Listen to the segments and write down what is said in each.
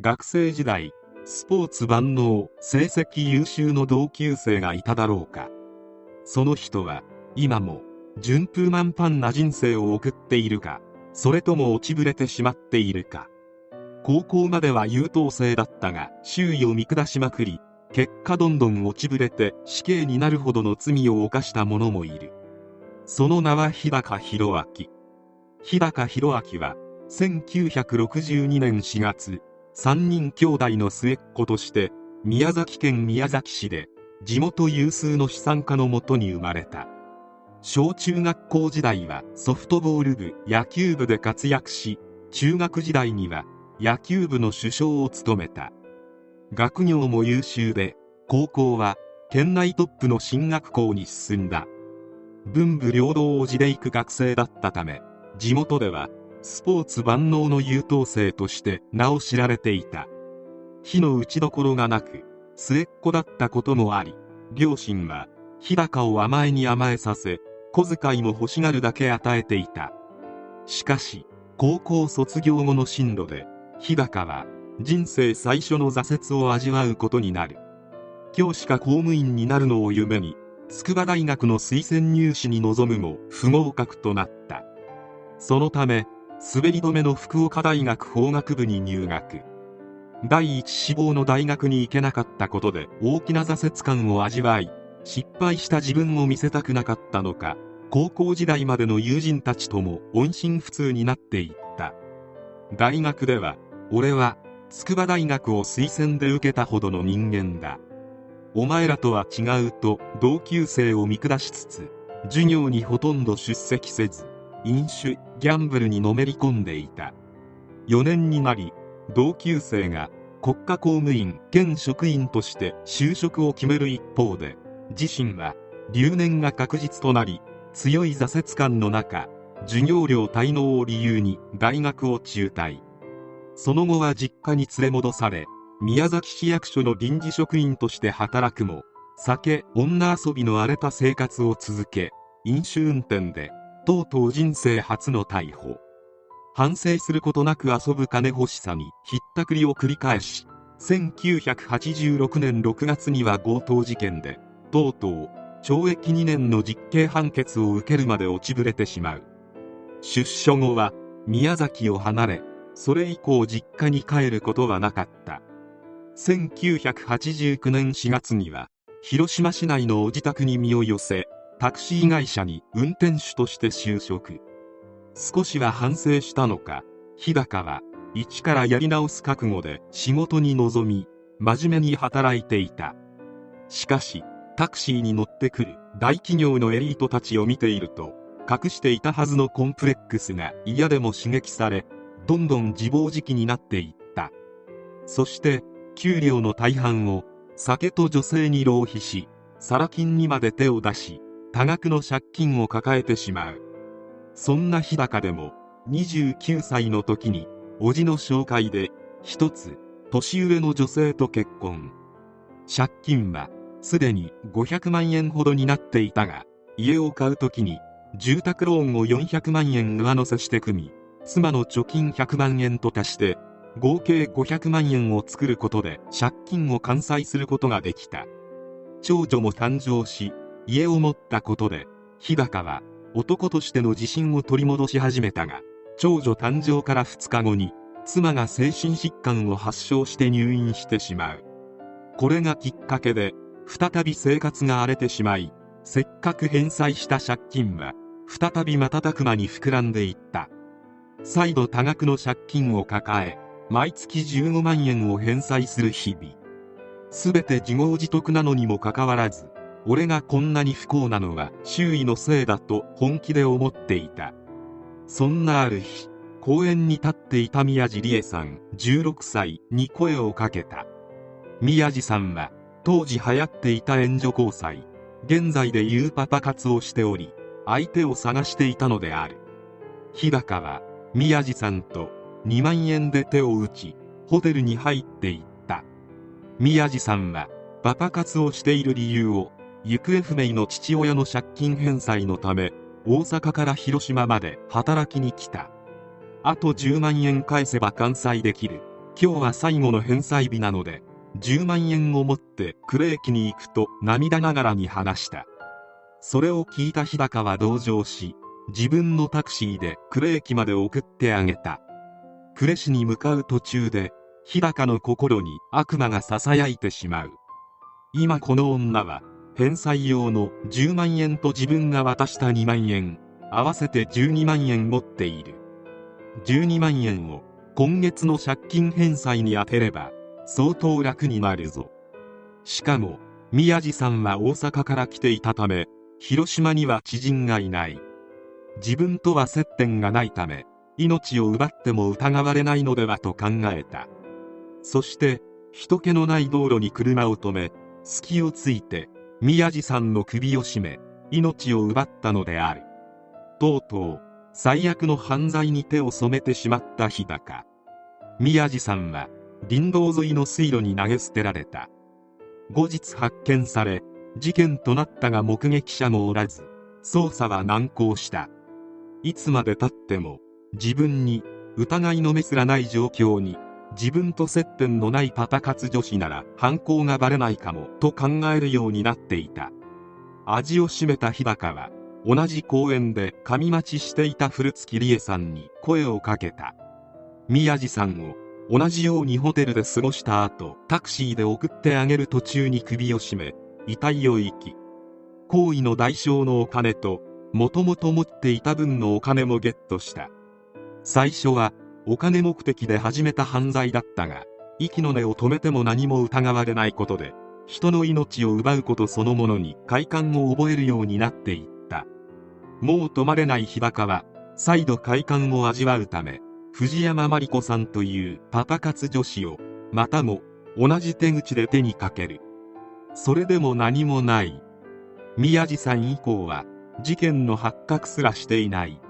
学生時代、スポーツ万能、成績優秀の同級生がいただろうか。その人は、今も、順風満帆な人生を送っているか、それとも落ちぶれてしまっているか。高校までは優等生だったが、周囲を見下しまくり、結果どんどん落ちぶれて死刑になるほどの罪を犯した者もいる。その名は日高裕明。日高裕明は、1962年4月、三人兄弟の末っ子として、宮崎県宮崎市で、地元有数の資産家のもとに生まれた。小中学校時代はソフトボール部、野球部で活躍し、中学時代には野球部の主将を務めた。学業も優秀で、高校は県内トップの進学校に進んだ。文武両道を地で行く学生だったため、地元では、スポーツ万能の優等生として名を知られていた。非の打ちどころがなく、末っ子だったこともあり、両親は日高を甘えに甘えさせ、小遣いも欲しがるだけ与えていた。しかし、高校卒業後の進路で、日高は人生最初の挫折を味わうことになる。教師か公務員になるのを夢に、筑波大学の推薦入試に臨むも不合格となった。そのため、滑り止めの福岡大学法学部に入学。第一志望の大学に行けなかったことで大きな挫折感を味わい、失敗した自分を見せたくなかったのか、高校時代までの友人たちとも音信不通になっていった。大学では、俺は筑波大学を推薦で受けたほどの人間だ。お前らとは違うと同級生を見下しつつ、授業にほとんど出席せず、飲酒、ギャンブルにのめり込んでいた。4年になり、同級生が国家公務員兼職員として就職を決める一方で、自身は留年が確実となり、強い挫折感の中、授業料滞納を理由に大学を中退。その後は実家に連れ戻され、宮崎市役所の臨時職員として働くも、酒、女遊びの荒れた生活を続け、飲酒運転でとうとう人生初の逮捕。反省することなく遊ぶ金欲しさにひったくりを繰り返し、1986年6月には強盗事件でとうとう懲役2年の実刑判決を受けるまで落ちぶれてしまう。出所後は宮崎を離れ、それ以降実家に帰ることはなかった。1989年4月には広島市内の自宅に身を寄せ、タクシー会社に運転手として就職。少しは反省したのか、日高は一からやり直す覚悟で仕事に臨み、真面目に働いていた。しかし、タクシーに乗ってくる大企業のエリートたちを見ていると、隠していたはずのコンプレックスが嫌でも刺激され、どんどん自暴自棄になっていった。そして、給料の大半を酒と女性に浪費し、サラ金にまで手を出し、多額の借金を抱えてしまう。そんな日高でも、29歳の時に、叔父の紹介で、一つ、年上の女性と結婚。借金は、すでに500万円ほどになっていたが、家を買う時に、住宅ローンを400万円上乗せして組み、妻の貯金100万円と足して、合計500万円を作ることで借金を完済することができた。長女も誕生し、家を持ったことで、日高は男としての自信を取り戻し始めたが、長女誕生から2日後に妻が精神疾患を発症して入院してしまう。これがきっかけで再び生活が荒れてしまい、せっかく返済した借金は再び瞬く間に膨らんでいった。再度多額の借金を抱え、毎月15万円を返済する日々。すべて自業自得なのにもかかわらず、俺がこんなに不幸なのは周囲のせいだと本気で思っていた。そんなある日、公園に立っていた宮地理恵さん16歳に声をかけた。宮地さんは当時流行っていた援助交際、現在でいうパパ活をしており、相手を探していたのである。日高は宮地さんと2万円で手を打ち、ホテルに入っていった。宮地さんはパパ活をしている理由を、行方不明の父親の借金返済のため大阪から広島まで働きに来た。あと10万円返せば完済できる。今日は最後の返済日なので、10万円を持ってクレーキに行くと涙ながらに話した。それを聞いた日高は同情し、自分のタクシーで呉駅まで送ってあげた。呉市に向かう途中で、日高の心に悪魔が囁いてしまう。今この女は、返済用の10万円と自分が渡した2万円、合わせて12万円持っている。12万円を今月の借金返済に充てれば、相当楽になるぞ。しかも、宮地さんは大阪から来ていたため、広島には知人がいない。自分とは接点がないため、命を奪っても疑われないのではと考えた。そして、人気のない道路に車を止め、隙をついて、宮地さんの首を絞め、命を奪ったのである。とうとう、最悪の犯罪に手を染めてしまった日高。宮地さんは、林道沿いの水路に投げ捨てられた。後日発見され、事件となったが目撃者もおらず、捜査は難航した。いつまで経っても、自分に疑いの目すらない状況に、自分と接点のないパパ活女子なら犯行がバレないかもと考えるようになっていた。味を占めた日高は、同じ公園で神待ちしていた古月理恵さんに声をかけた。宮地さんを同じようにホテルで過ごした後、タクシーで送ってあげる途中に首を絞め、遺体を遺棄。行為の代償のお金と、もともと持っていた分のお金もゲットした。最初は、お金目的で始めた犯罪だったが、息の根を止めても何も疑われないことで、人の命を奪うことそのものに快感を覚えるようになっていった。もう止まれない日高は、再度快感を味わうため、藤山真理子さんというパパ活女子を、またも、同じ手口で手にかける。それでも何もない。宮地さん以降は事件の発覚すらしていない。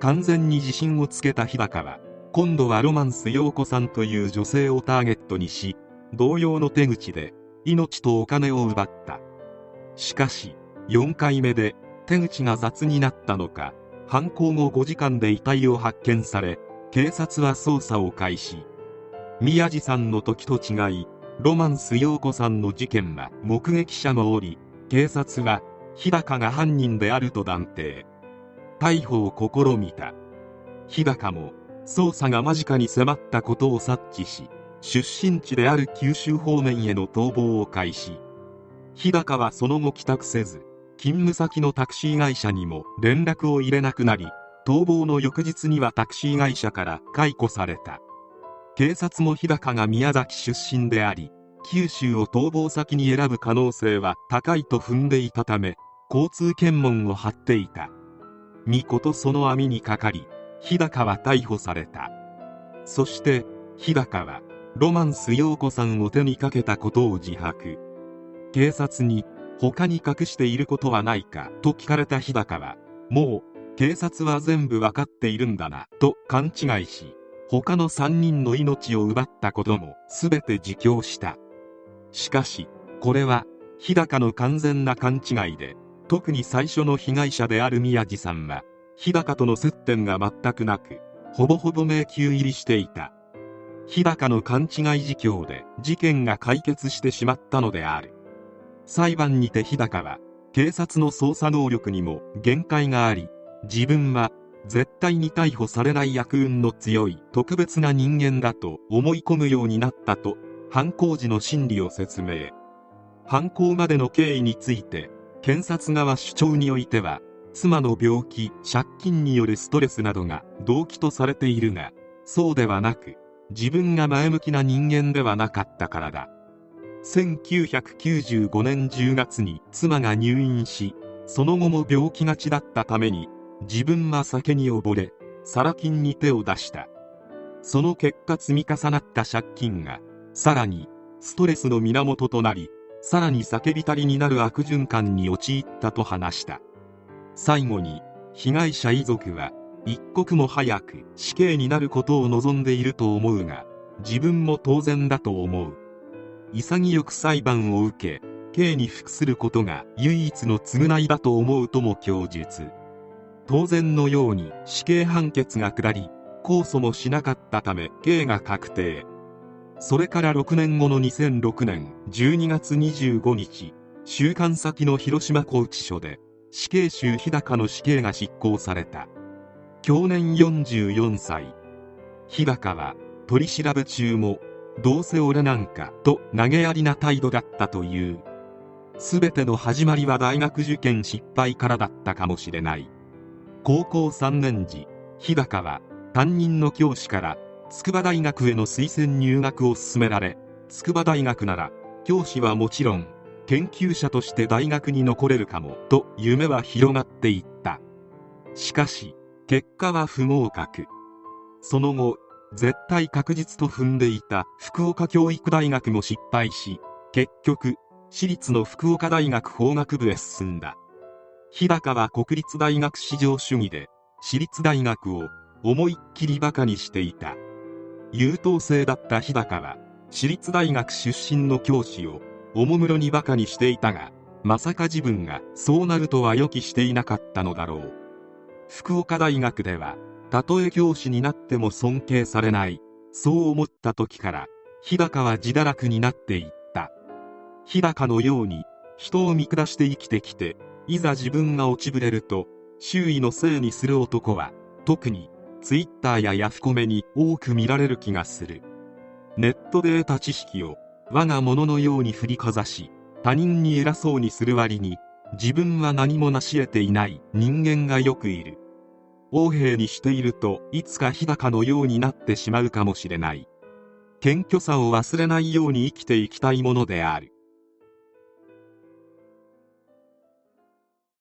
完全に自信をつけた日高は、今度はロマンス陽子さんという女性をターゲットにし、同様の手口で命とお金を奪った。しかし4回目で手口が雑になったのか、犯行後5時間で遺体を発見され、警察は捜査を開始。宮地さんの時と違い、ロマンス陽子さんの事件は目撃者もおり、警察は日高が犯人であると断定。逮捕を試みた。日高も捜査が間近に迫ったことを察知し、出身地である九州方面への逃亡を開始。日高はその後帰宅せず、勤務先のタクシー会社にも連絡を入れなくなり、逃亡の翌日にはタクシー会社から解雇された。警察も日高が宮崎出身であり、九州を逃亡先に選ぶ可能性は高いと踏んでいたため、交通検問を張っていた。見事その網にかかり、日高は逮捕された。そして、日高は、ロマンス陽子さんを手にかけたことを自白。警察に、他に隠していることはないかと聞かれた日高は、もう、警察は全部わかっているんだな、と勘違いし、他の3人の命を奪ったことも全て自供した。しかし、これは日高の完全な勘違いで、特に最初の被害者である宮地さんは、日高との接点が全くなく、ほぼほぼ迷宮入りしていた。日高の勘違い自供で事件が解決してしまったのである。裁判にて日高は、警察の捜査能力にも限界があり、自分は絶対に逮捕されない悪運の強い特別な人間だと思い込むようになったと犯行時の心理を説明。犯行までの経緯について、検察側主張においては、妻の病気、借金によるストレスなどが動機とされているが、そうではなく、自分が前向きな人間ではなかったからだ。1995年10月に妻が入院し、その後も病気がちだったために、自分は酒に溺れ、サラ金に手を出した。その結果積み重なった借金が、さらに、ストレスの源となり、さらに酒浸りになる悪循環に陥ったと話した。最後に、被害者遺族は、一刻も早く死刑になることを望んでいると思うが、自分も当然だと思う。潔く裁判を受け、刑に服することが唯一の償いだと思うとも供述。当然のように死刑判決が下り、控訴もしなかったため刑が確定。それから6年後の2006年12月25日、収監先の広島拘置所で、死刑囚日高の死刑が執行された。享年44歳。日高は、取り調べ中も、どうせ俺なんかと投げやりな態度だったという。すべての始まりは大学受験失敗からだったかもしれない。高校3年時、日高は、担任の教師から、筑波大学への推薦入学を勧められ、筑波大学なら教師はもちろん研究者として大学に残れるかもと夢は広がっていった。しかし結果は不合格。その後絶対確実と踏んでいた福岡教育大学も失敗し、結局私立の福岡大学法学部へ進んだ。日高は国立大学至上主義で私立大学を思いっきりバカにしていた。優等生だった日高は私立大学出身の教師をおもむろにバカにしていたが、まさか自分がそうなるとは予期していなかったのだろう。福岡大学ではたとえ教師になっても尊敬されない、そう思った時から日高は自堕落になっていった。日高のように人を見下して生きてきて、いざ自分が落ちぶれると周囲のせいにする男は、特にツイッターやヤフコメに多く見られる気がする。ネットで得た知識を我が物のように振りかざし、他人に偉そうにする割に自分は何も成し得ていない人間がよくいる。横柄にしているといつか日高のようになってしまうかもしれない。謙虚さを忘れないように生きていきたいものである。